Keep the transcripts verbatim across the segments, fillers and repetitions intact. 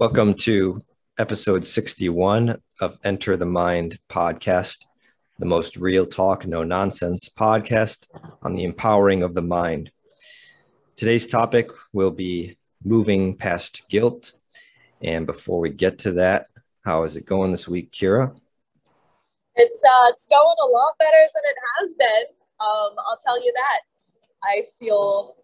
Welcome to episode sixty-one of Enter the Mind podcast, the most real talk, no nonsense podcast on the empowering of the mind. Today's topic will be moving past guilt. And before we get to that, how is it going this week, Kira? It's, uh, it's going a lot better than it has been. Um, I'll tell you that. I feel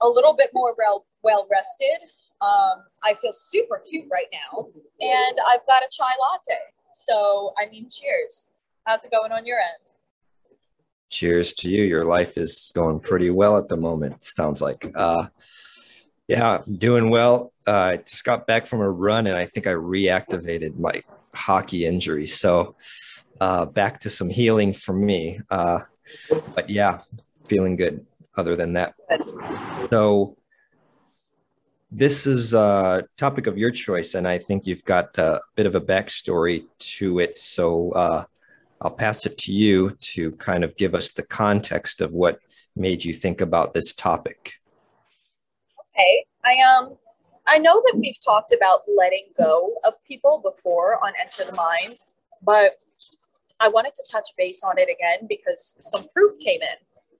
a little bit more well, well rested. Um, I feel super cute right now, and I've got a chai latte. So, I mean, cheers. How's it going on your end? Cheers to you. Your life is going pretty well at the moment, sounds like. Uh, yeah, doing well. Uh, I just got back from a run, and I think I reactivated my hockey injury. So, uh, back to some healing for me. Uh, but yeah, feeling good other than that. So, this is a topic of your choice, and I think you've got a bit of a backstory to it. So uh, I'll pass it to you to kind of give us the context of what made you think about this topic. Okay. I, um, I know that we've talked about letting go of people before on Enter the Mind, but I wanted to touch base on it again because some proof came in.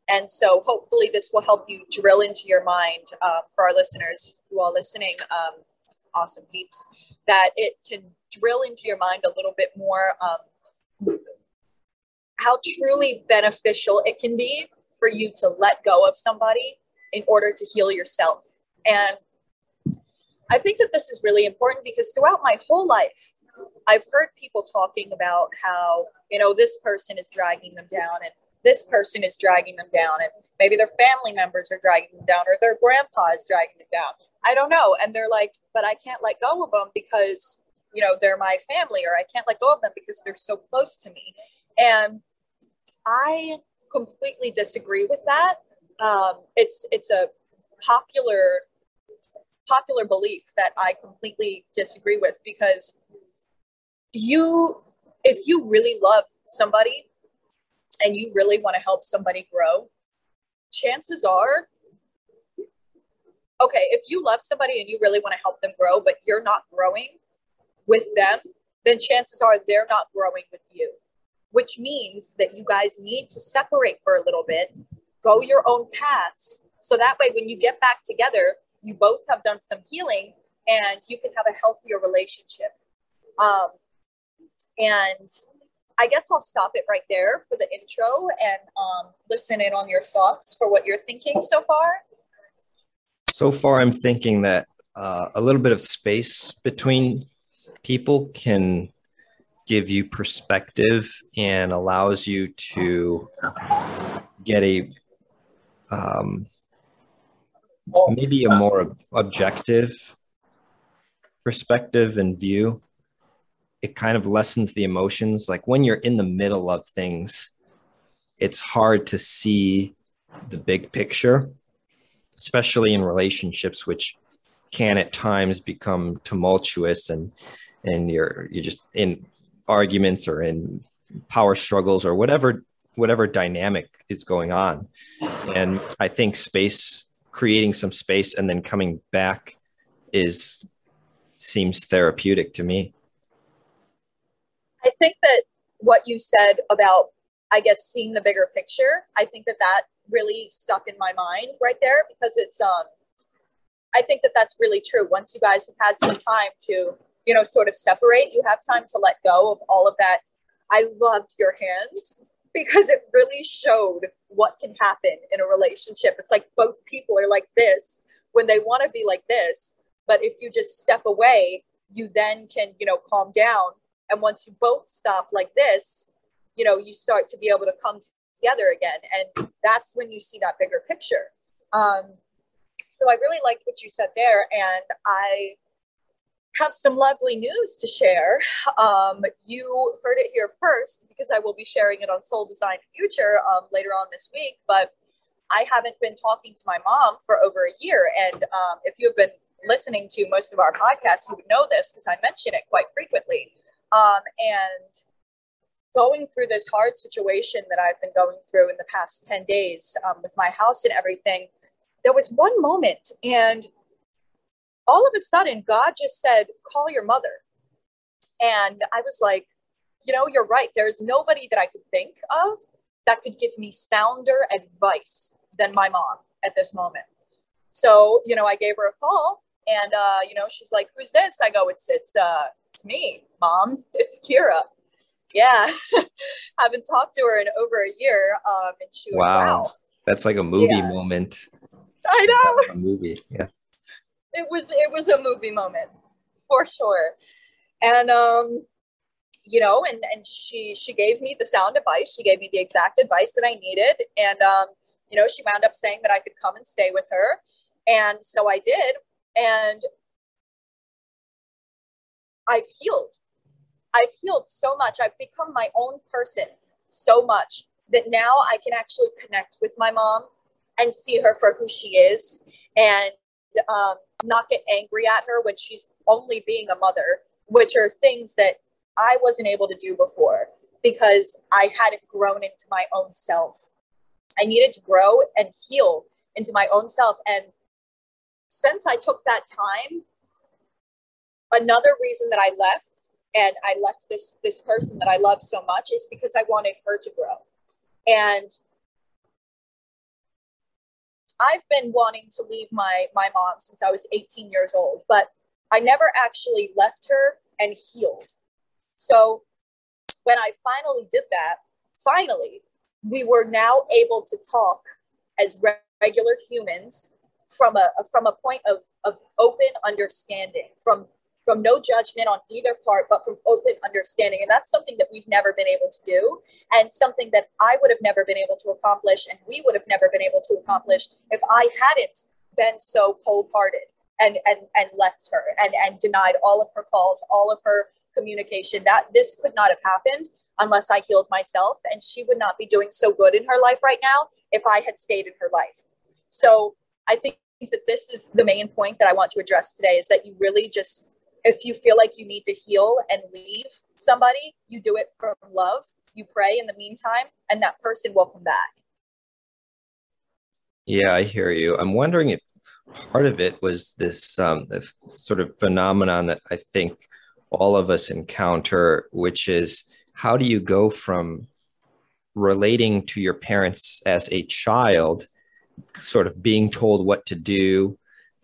And so hopefully this will help you drill into your mind uh, for our listeners who are listening, um, awesome peeps, that it can drill into your mind a little bit more um, how truly beneficial it can be for you to let go of somebody in order to heal yourself. And I think that this is really important because throughout my whole life, I've heard people talking about how, you know, this person is dragging them down and this person is dragging them down, and maybe their family members are dragging them down, or their grandpa is dragging them down. I don't know. And they're like, but I can't let go of them because, you know, they're my family, or I can't let go of them because they're so close to me. And I completely disagree with that. Um, it's, it's a popular, popular belief that I completely disagree with, because you, if you really love somebody, and you really want to help somebody grow, chances are, okay, if you love somebody and you really want to help them grow, but you're not growing with them, then chances are they're not growing with you, which means that you guys need to separate for a little bit, go your own paths. So that way, when you get back together, you both have done some healing and you can have a healthier relationship. Um, and I guess I'll stop it right there for the intro and um, listen in on your thoughts for what you're thinking so far. So far, I'm thinking that uh, a little bit of space between people can give you perspective and allows you to get a um, maybe a more objective perspective and view. It kind of lessens the emotions. Like when you're in the middle of things, it's hard to see the big picture, especially in relationships, which can at times become tumultuous and, and you're, you're just in arguments or in power struggles or whatever, whatever dynamic is going on. And I think space, creating some space and then coming back is, seems therapeutic to me. I think that what you said about, I guess, seeing the bigger picture, I think that that really stuck in my mind right there, because it's, um, I think that that's really true. Once you guys have had some time to, you know, sort of separate, you have time to let go of all of that. I loved your hands because it really showed what can happen in a relationship. It's like both people are like this when they want to be like this. But if you just step away, you then can, you know, calm down. And once you both stop like this, you know, you start to be able to come together again. And that's when you see that bigger picture. Um, so I really liked what you said there. And I have some lovely news to share. Um, you heard it here first, because I will be sharing it on Soul Design Future um, later on this week. But I haven't been talking to my mom for over a year. And um, if you have been listening to most of our podcasts, you would know this because I mention it quite frequently. Um, and going through this hard situation that I've been going through in the past ten days um, with my house and everything, there was one moment, and all of a sudden, God just said, call your mother. And I was like, you know, you're right. There's nobody that I could think of that could give me sounder advice than my mom at this moment. So, you know, I gave her a call and, uh, you know, she's like, who's this? I go, it's, it's, uh, it's me, Mom. It's Kira. Yeah. Haven't talked to her in over a year. Um, and she was, wow. wow. That's like a movie yeah. moment. I know. A movie. Yes. It was, it was a movie moment for sure. And, um, you know, and, and she, she gave me the sound advice. She gave me the exact advice that I needed. And, um, you know, she wound up saying that I could come and stay with her. And so I did. And I've healed. I've healed so much. I've become my own person so much that now I can actually connect with my mom and see her for who she is, and um, not get angry at her when she's only being a mother, which are things that I wasn't able to do before because I hadn't grown into my own self. I needed to grow and heal into my own self. And since I took that time, another reason that I left, and I left this, this person that I love so much, is because I wanted her to grow. And I've been wanting to leave my, my mom since I was eighteen years old, but I never actually left her and healed. So when I finally did that, finally, we were now able to talk as re- regular humans from a, from a point of, of open understanding, from, from no judgment on either part, but from open understanding. And that's something that we've never been able to do, and something that I would have never been able to accomplish, and we would have never been able to accomplish if I hadn't been so cold-hearted and, and, and left her and, and denied all of her calls, all of her communication. That this could not have happened unless I healed myself, and she would not be doing so good in her life right now if I had stayed in her life. So I think that this is the main point that I want to address today, is that you really just, if you feel like you need to heal and leave somebody, you do it from love, you pray in the meantime, and that person will come back. Yeah, I hear you. I'm wondering if part of it was this um, sort of phenomenon that I think all of us encounter, which is, how do you go from relating to your parents as a child, sort of being told what to do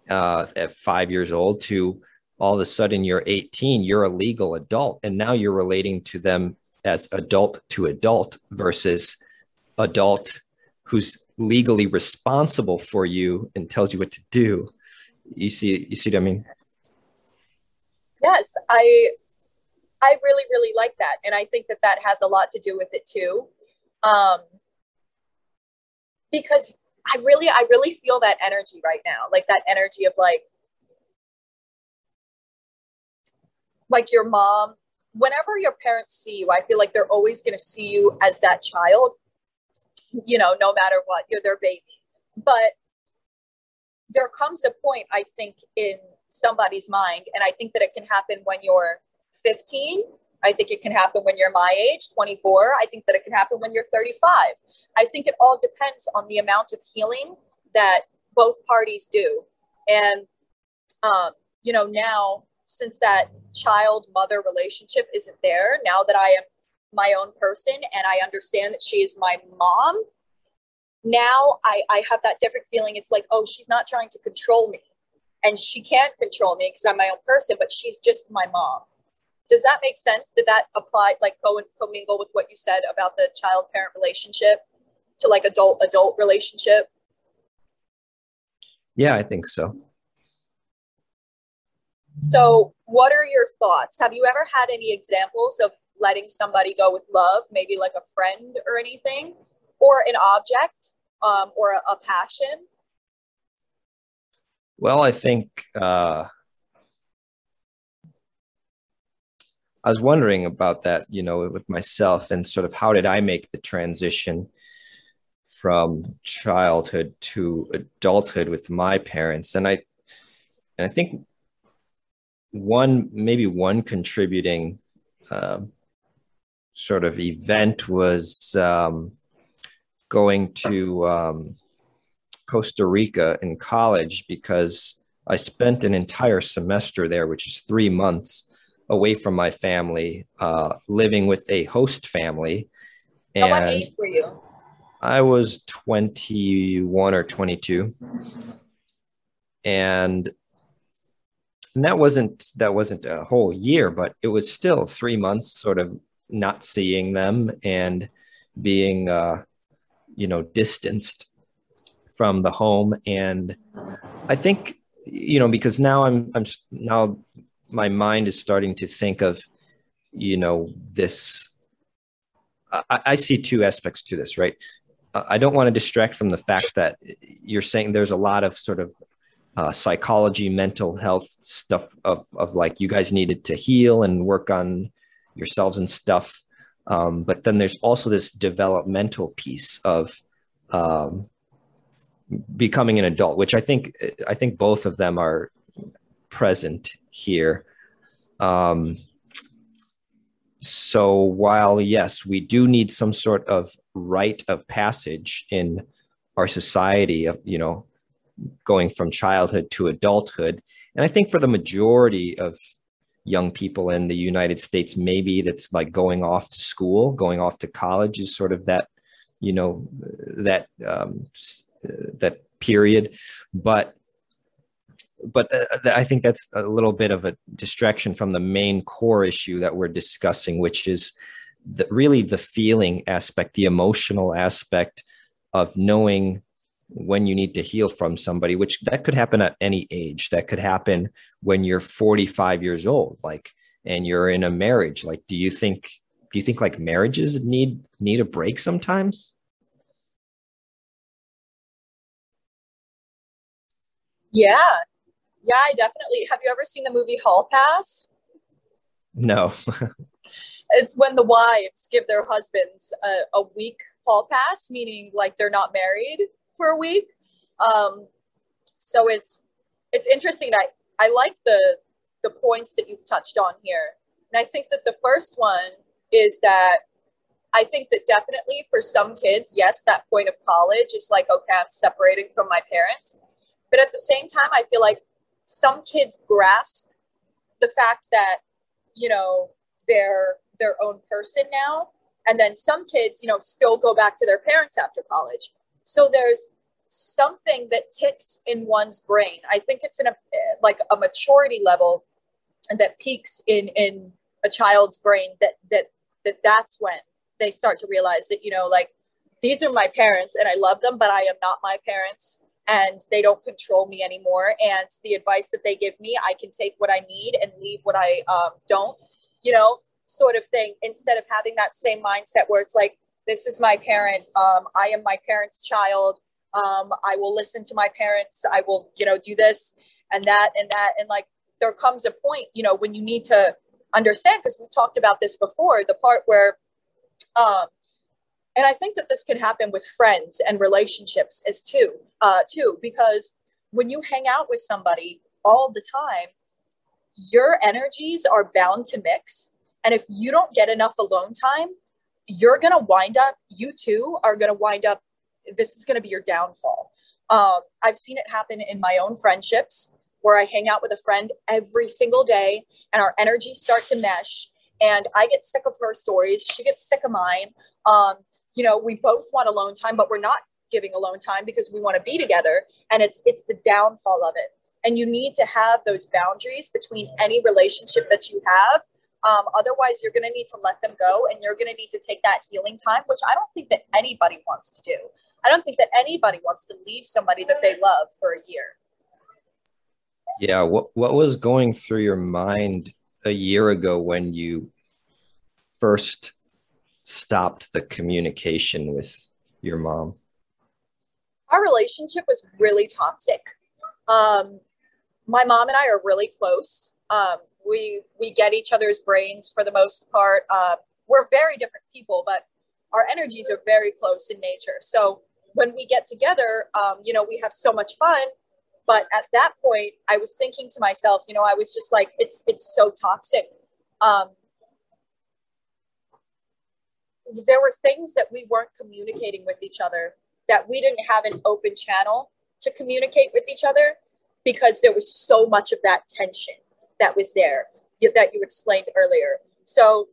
uh, at five years old, to all of a sudden you're eighteen, you're a legal adult, and now you're relating to them as adult to adult versus adult who's legally responsible for you and tells you what to do. You see, you see what I mean? Yes, I, I really, really like that. And I think that that has a lot to do with it too. Um, because I really, I really feel that energy right now, like that energy of like, like your mom, whenever your parents see you, I feel like they're always going to see you as that child, you know, no matter what, you're their baby. But there comes a point, I think, in somebody's mind, and I think that it can happen when you're fifteen. I think it can happen when you're my age, twenty-four. I think that it can happen when you're thirty-five. I think it all depends on the amount of healing that both parties do. And, um, you know, now, since that child-mother relationship isn't there, now that I am my own person and I understand that she is my mom, now I, I have that different feeling. It's like, oh, she's not trying to control me, and she can't control me because I'm my own person, but she's just my mom. Does that make sense? Did that apply, like go and commingle with what you said about the child-parent relationship to like adult-adult relationship? Yeah, I think so. So what are your thoughts? Have you ever had any examples of letting somebody go with love, maybe like a friend or anything, or an object, um, or a, a passion? Well, I think uh, I was wondering about that, you know, with myself, and sort of how did I make the transition from childhood to adulthood with my parents? And I, and I think One, maybe one contributing uh, sort of event was um, going to um, Costa Rica in college, because I spent an entire semester there, which is three months away from my family, uh, living with a host family. And oh, what age were you? I was twenty-one or twenty-two. And, and that wasn't, that wasn't a whole year, but it was still three months sort of not seeing them and being, uh, you know, distanced from the home. And I think, you know, because now I'm, I'm now my mind is starting to think of, you know, this, I, I see two aspects to this, right? I don't want to distract from the fact that you're saying there's a lot of sort of uh, psychology, mental health stuff of, of like, you guys needed to heal and work on yourselves and stuff. Um, but then there's also this developmental piece of um, becoming an adult, which I think, I think both of them are present here. Um, so while, yes, we do need some sort of rite of passage in our society of, you know, going from childhood to adulthood. And I think for the majority of young people in the United States, maybe that's like going off to school, going off to college is sort of that, you know, that, um, that period. But, but I think that's a little bit of a distraction from the main core issue that we're discussing, which is the, really the feeling aspect, the emotional aspect of knowing when you need to heal from somebody, which that could happen at any age. That could happen when you're forty-five years old, like, and you're in a marriage. Like, do you think, do you think like marriages need, need a break sometimes? Yeah. Yeah, I definitely. Have you ever seen the movie Hall Pass? No. It's when the wives give their husbands a, a week hall pass, meaning like they're not married for a week. Um, so it's it's interesting. I, I like the, the points that you've touched on here. And I think that the first one is that I think that definitely for some kids, yes, that point of college is like, okay, I'm separating from my parents. But at the same time, I feel like some kids grasp the fact that, you know, they're their own person now. And then some kids, you know, still go back to their parents after college. So there's something that ticks in one's brain. I think it's in a, like a maturity level that peaks in, in a child's brain that, that, that that's when they start to realize that, you know, like, these are my parents and I love them, but I am not my parents. And they don't control me anymore. And the advice that they give me, I can take what I need and leave what I um, don't, you know, sort of thing. Instead of having that same mindset where it's like, this is my parent. Um, I am my parents' child. Um, I will listen to my parents. I will, you know, do this and that and that. And like, there comes a point, you know, when you need to understand, because we talked about this before, the part where, um, and I think that this can happen with friends and relationships as too, uh, too, because when you hang out with somebody all the time, your energies are bound to mix. And if you don't get enough alone time, you're going to wind up, you too are going to wind up, this is going to be your downfall. Um, I've seen it happen in my own friendships where I hang out with a friend every single day and our energies start to mesh and I get sick of her stories. She gets sick of mine. Um, You know, we both want alone time, but we're not giving alone time because we want to be together. And it's it's the downfall of it. And you need to have those boundaries between any relationship that you have. Um, otherwise, you're going to need to let them go and you're going to need to take that healing time, which I don't think that anybody wants to do. I don't think that anybody wants to leave somebody that they love for a year. Yeah. What, what was going through your mind a year ago when you first stopped the communication with your mom? Our relationship was really toxic. Um, my mom and I are really close. Um, we we get each other's brains for the most part. Uh, we're very different people, but our energies are very close in nature. So when we get together, um, you know, we have so much fun. But at that point, I was thinking to myself, you know, I was just like, it's it's so toxic. Um, there were things that we weren't communicating with each other, that we didn't have an open channel to communicate with each other because there was so much of that tension that was there that you explained earlier. So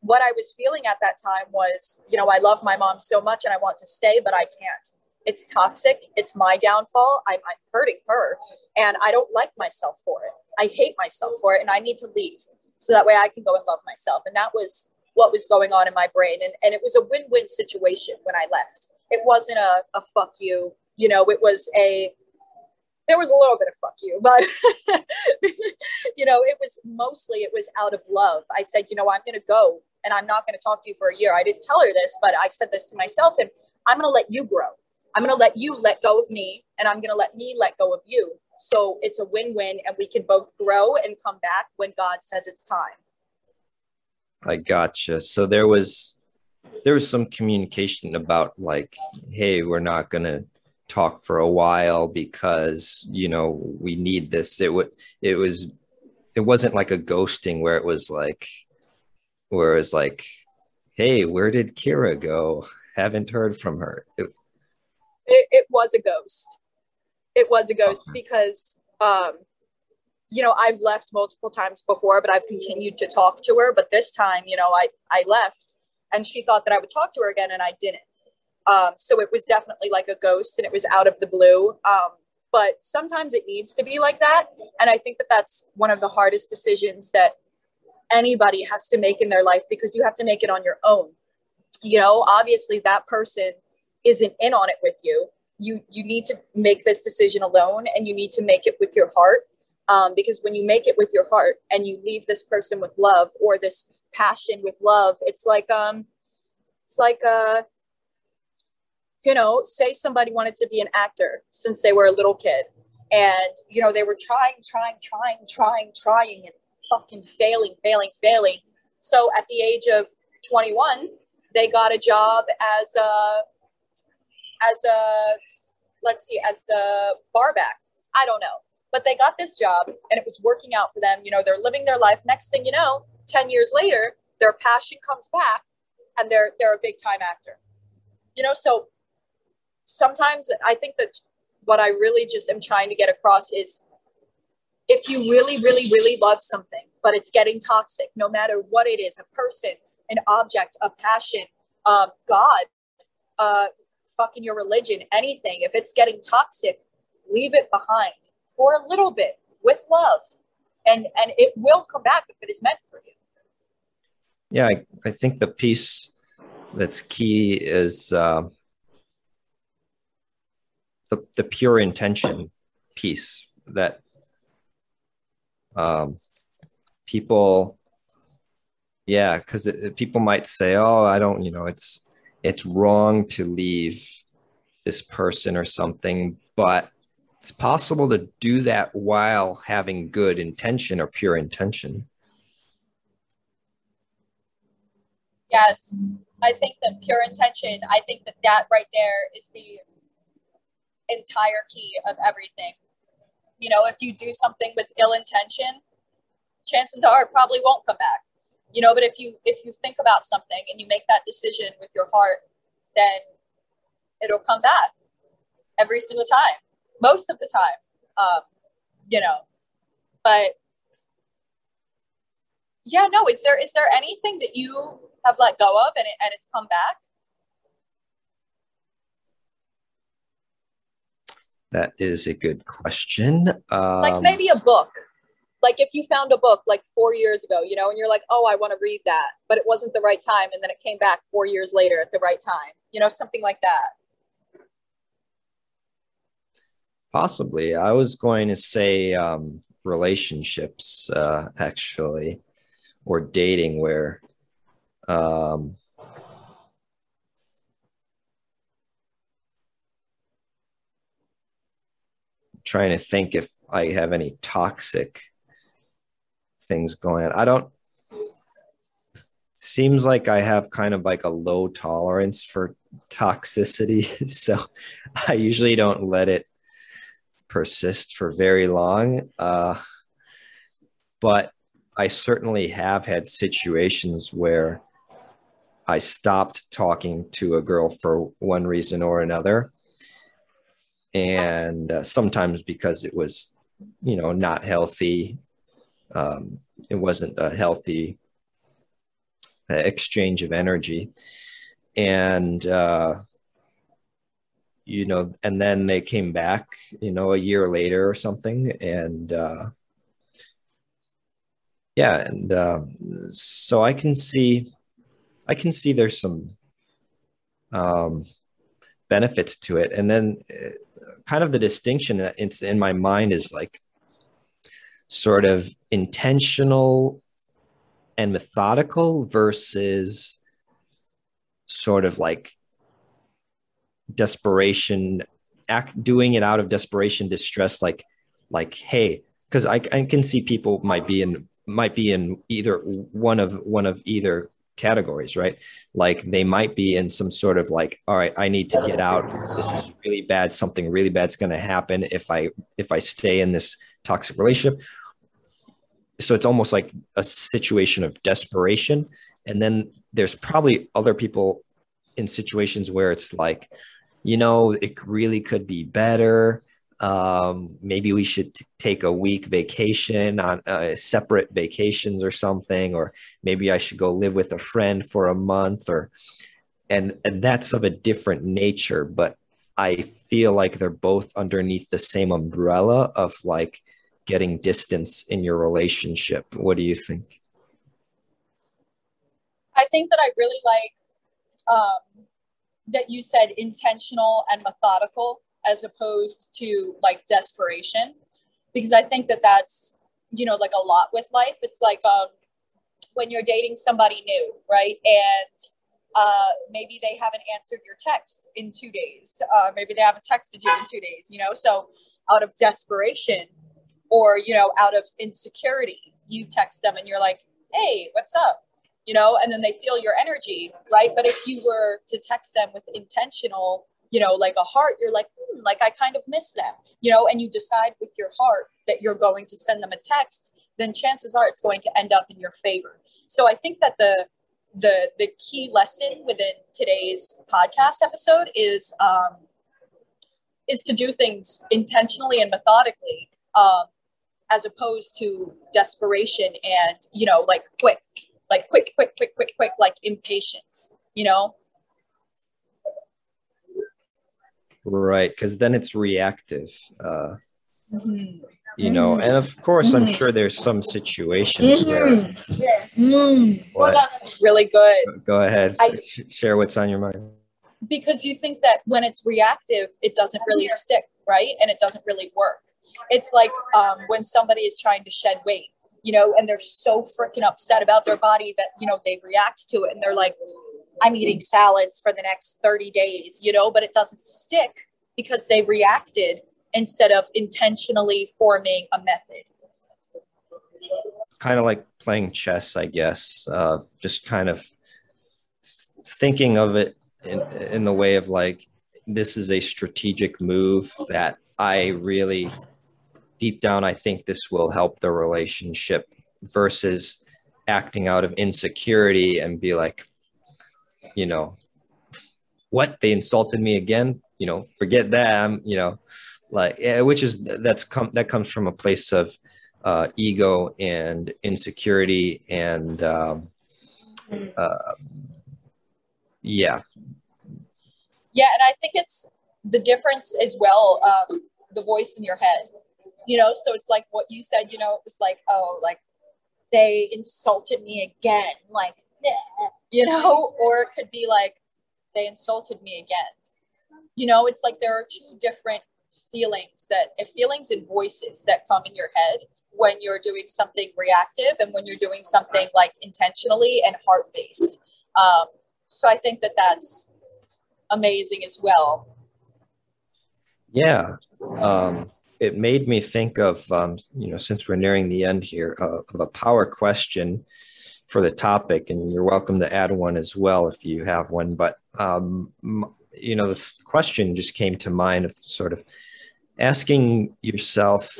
what I was feeling at that time was, you know, I love my mom so much and I want to stay, but I can't. It's toxic. It's my downfall. I'm, I'm hurting her and I don't like myself for it. I hate myself for it and I need to leave so that way I can go and love myself. And that was what was going on in my brain. And, and it was a win-win situation when I left. It wasn't a, a fuck you, you know, it was a, there was a little bit of fuck you, but, you know, it was mostly, it was out of love. I said, you know, I'm going to go and I'm not going to talk to you for a year. I didn't tell her this, but I said this to myself and I'm going to let you grow. I'm going to let you let go of me and I'm going to let me let go of you. So it's a win-win and we can both grow and come back when God says it's time. I gotcha. So there was, there was some communication about like, hey, we're not going to talk for a while because, you know, we need this. It would, it was, it wasn't like a ghosting where it was like, where it was like, hey, where did Kira go? Haven't heard from her. It, it, it was a ghost. It was a ghost okay. because, um, you know, I've left multiple times before, but I've continued to talk to her. But this time, you know, I, I left and she thought that I would talk to her again and I didn't. Um, so it was definitely like a ghost and it was out of the blue. Um, but sometimes it needs to be like that. And I think that that's one of the hardest decisions that anybody has to make in their life because you have to make it on your own. You know, obviously that person isn't in on it with you. You, you need to make this decision alone and you need to make it with your heart. Um, because when you make it with your heart and you leave this person with love or this passion with love, it's like, um, it's like, uh, you know, say somebody wanted to be an actor since they were a little kid and, you know, they were trying, trying, trying, trying, trying and fucking failing, failing, failing. So at the age of twenty-one, they got a job as a, as a, let's see, as the barback. I don't know, but they got this job and it was working out for them. You know, they're living their life. Next thing you know, ten years later, their passion comes back and they're, they're a big time actor, you know, so sometimes I think that what I really just am trying to get across is if you really, really, really love something, but it's getting toxic, no matter what it is, a person, an object, a passion, um, God, uh, fucking your religion, anything, if it's getting toxic, leave it behind for a little bit with love and, and it will come back if it is meant for you. Yeah. I, I think the piece that's key is, um, uh... The, the pure intention piece that um, people, yeah, because people might say, oh, I don't, you know, it's, it's wrong to leave this person or something, but it's possible to do that while having good intention or pure intention. Yes, I think that pure intention, I think that that right there is the entire key of everything. You know, if you do something with ill intention, chances are it probably won't come back, you know, but if you if you think about something and you make that decision with your heart, then it'll come back every single time, most of the time. Um you know, but yeah, no, is there is there anything that you have let go of and, it, and it's come back? That is a good question. Um, like maybe a book, like if you found a book like four years ago, you know, and you're like, oh, I want to read that, but it wasn't the right time. And then it came back four years later at the right time, you know, something like that. Possibly. I was going to say um, relationships, uh, actually, or dating where, um, trying to think if I have any toxic things going on. I don't, seems like I have kind of like a low tolerance for toxicity. So I usually don't let it persist for very long. Uh, but I certainly have had situations where I stopped talking to a girl for one reason or another. And uh, sometimes because it was, you know, not healthy, um, it wasn't a healthy uh, exchange of energy. And, uh, you know, and then they came back, you know, a year later or something. And, uh, yeah. And, um, so I can see, I can see there's some, um, benefits to it. And then kind of the distinction that it's in my mind is like sort of intentional and methodical versus sort of like desperation, act doing it out of desperation, distress, like, like, hey, because I, I can see people might be in, might be in either one of one of either categories, right? Like they might be in some sort of like, all right, I need to get out. This is really bad. Something really bad's going to happen if I, if I stay in this toxic relationship. So it's almost like a situation of desperation. And then there's probably other people in situations where it's like, you know, it really could be better. Um, maybe we should t- take a week vacation on uh, separate vacations or something, or maybe I should go live with a friend for a month or, and, and that's of a different nature, but I feel like they're both underneath the same umbrella of like getting distance in your relationship. What do you think? I think that I really like, um, that you said intentional and methodical, as opposed to like desperation, because I think that that's, you know, like a lot with life. It's like um, when you're dating somebody new, right? And uh, maybe they haven't answered your text in two days. Uh, maybe they haven't texted you in two days, you know? So out of desperation or, you know, out of insecurity, you text them and you're like, hey, what's up? You know, and then they feel your energy, right? But if you were to text them with intentional, you know, like a heart, you're like, hmm, like, I kind of miss them, you know, and you decide with your heart that you're going to send them a text, then chances are it's going to end up in your favor. So I think that the, the, the key lesson within today's podcast episode is, um, is to do things intentionally and methodically, um, as opposed to desperation and, you know, like quick, like quick, quick, quick, quick, quick, like impatience, you know? Right, because then it's reactive, uh, mm-hmm. you know, mm-hmm. and of course, mm-hmm. I'm sure there's some situations mm-hmm. where... Yeah. Mm. Well, that's really good. Go ahead, I, share what's on your mind. Because you think that when it's reactive, it doesn't really stick, right? And it doesn't really work. It's like um, when somebody is trying to shed weight, you know, and they're so freaking upset about their body that, you know, they react to it and they're like, I'm eating salads for the next thirty days, you know, but it doesn't stick because they reacted instead of intentionally forming a method. Kind of like playing chess, I guess, uh, just kind of thinking of it in, in the way of like, this is a strategic move that I really, deep down, I think this will help the relationship versus acting out of insecurity and be like, you know, what, they insulted me again, you know, forget them, you know, like, which is, that's come, that comes from a place of uh, ego and insecurity and um, uh, yeah. Yeah. And I think it's the difference as well, um, the voice in your head, you know, so it's like what you said, you know, it was like, oh, like they insulted me again, like, yeah. You know, or it could be like, they insulted me again. You know, it's like there are two different feelings that feelings and voices that come in your head when you're doing something reactive and when you're doing something like intentionally and heart-based. Um, so I think that that's amazing as well. Yeah. Um, it made me think of, um, you know, since we're nearing the end here, uh, of a power question for the topic, and you're welcome to add one as well if you have one, but um, you know, this question just came to mind of sort of asking yourself,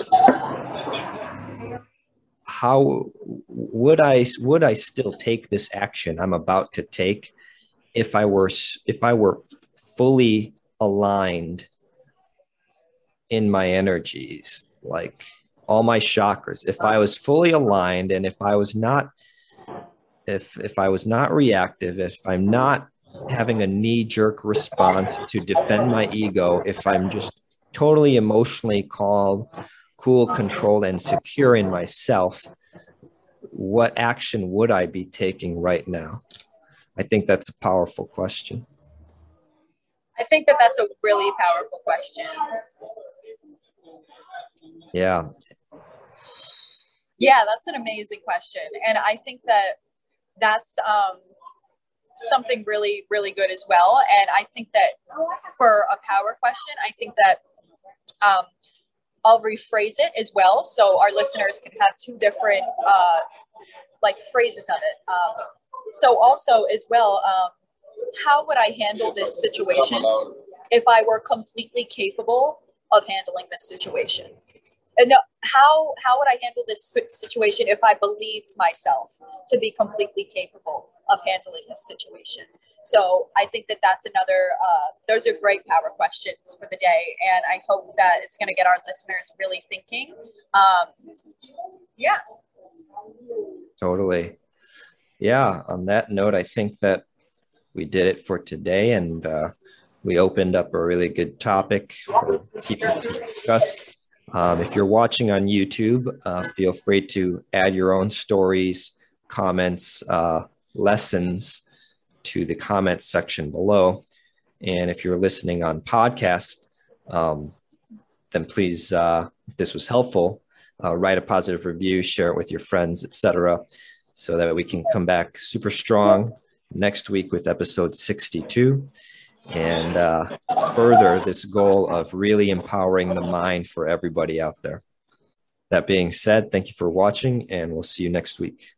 how would I would I still take this action I'm about to take if I were if I were fully aligned in my energies, like all my chakras. If I was fully aligned, and if I was not, if if I was not reactive, if I'm not having a knee-jerk response to defend my ego, if I'm just totally emotionally calm, cool, controlled, and secure in myself, what action would I be taking right now? I think that's a powerful question. I think that that's a really powerful question. Yeah. Yeah, that's an amazing question. And I think that that's um, something really, really good as well. And I think that for a power question, I think that um, I'll rephrase it as well, so our listeners can have two different uh, like phrases of it. Um, so also as well, um, how would I handle this situation if I were completely capable of handling this situation? And how how would I handle this situation if I believed myself to be completely capable of handling this situation? So I think that that's another, uh, those are great power questions for the day. And I hope that it's going to get our listeners really thinking. Um, yeah. Totally. Yeah. On that note, I think that we did it for today. And uh, we opened up a really good topic for people to discuss. Um, if you're watching on YouTube, uh, feel free to add your own stories, comments, uh, lessons to the comments section below. And if you're listening on podcast, um, then please, uh, if this was helpful, uh, write a positive review, share it with your friends, et cetera, so that we can come back super strong next week with episode sixty-two. And uh, further this goal of really empowering the mind for everybody out there. That being said, thank you for watching, and we'll see you next week.